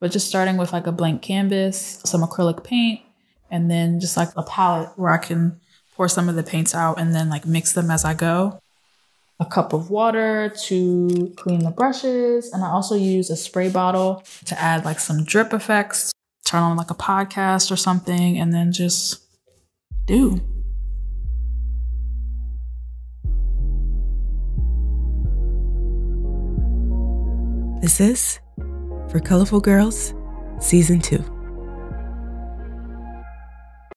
But just starting with like a blank canvas, some acrylic paint, and then just like a palette where I can pour some of the paints out and then like mix them as I go. A cup of water to clean the brushes. And I also use a spray bottle to add like some drip effects, turn on like a podcast or something, and then just do. This is For Colorful Girls, Season 2.